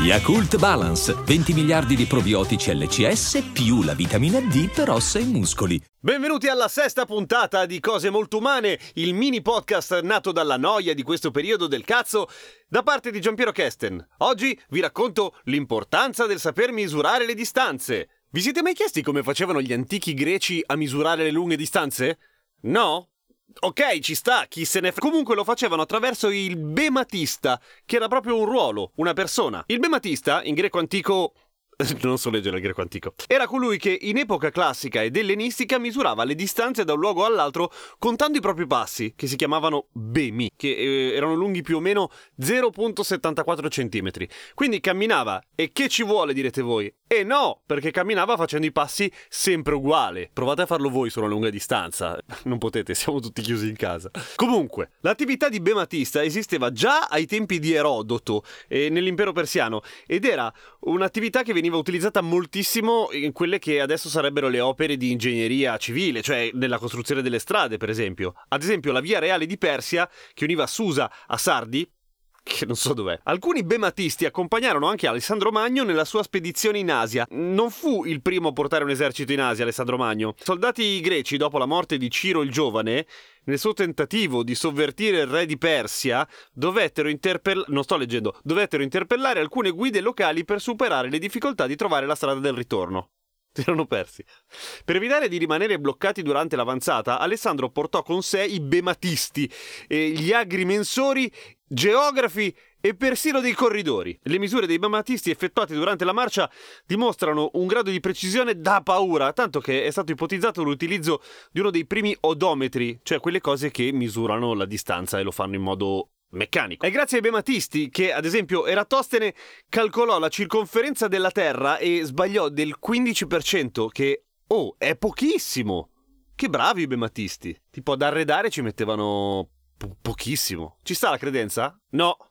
Yakult Balance, 20 miliardi di probiotici LCS più la vitamina D per ossa e muscoli. Benvenuti alla sesta puntata di Cose Molto Umane, il mini podcast nato dalla noia di questo periodo del cazzo, da parte di Giampiero Kesten. Oggi vi racconto l'importanza del saper misurare le distanze. Vi siete mai chiesti come facevano gli antichi greci a misurare le lunghe distanze? No? Ok, ci sta, chi se ne frega. Comunque lo facevano attraverso il bematista, che era proprio un ruolo, una persona. Il bematista, in greco antico... non so leggere il greco antico. Era colui che in epoca classica ed ellenistica misurava le distanze da un luogo all'altro contando i propri passi, che si chiamavano bemi, che erano lunghi più o meno 0,74 centimetri. Quindi camminava, e che ci vuole direte voi? E no, perché camminava facendo i passi sempre uguali. Provate a farlo voi su una lunga distanza. Non potete, siamo tutti chiusi in casa. Comunque, l'attività di bematista esisteva già ai tempi di Erodoto, nell'impero persiano, ed era un'attività che veniva utilizzata moltissimo in quelle che adesso sarebbero le opere di ingegneria civile, cioè nella costruzione delle strade, per esempio. Ad esempio, la Via Reale di Persia, che univa Susa a Sardi, che non so dov'è. Alcuni bematisti accompagnarono anche Alessandro Magno nella sua spedizione in Asia. Non fu il primo a portare un esercito in Asia, Alessandro Magno. Soldati greci, dopo la morte di Ciro il Giovane, nel suo tentativo di sovvertire il re di Persia, dovettero interpellare alcune guide locali per superare le difficoltà di trovare la strada del ritorno. Si erano persi. Per evitare di rimanere bloccati durante l'avanzata, Alessandro portò con sé i bematisti, gli agrimensori, geografi e persino dei corridori. Le misure dei bematisti effettuate durante la marcia dimostrano un grado di precisione da paura, tanto che è stato ipotizzato l'utilizzo di uno dei primi odometri, cioè quelle cose che misurano la distanza e lo fanno in modo meccanico. È grazie ai bematisti che, ad esempio, Eratostene calcolò la circonferenza della Terra e sbagliò del 15%, che, è pochissimo! Che bravi i bematisti! Tipo, ad arredare ci mettevano... pochissimo. Ci sta la credenza? No,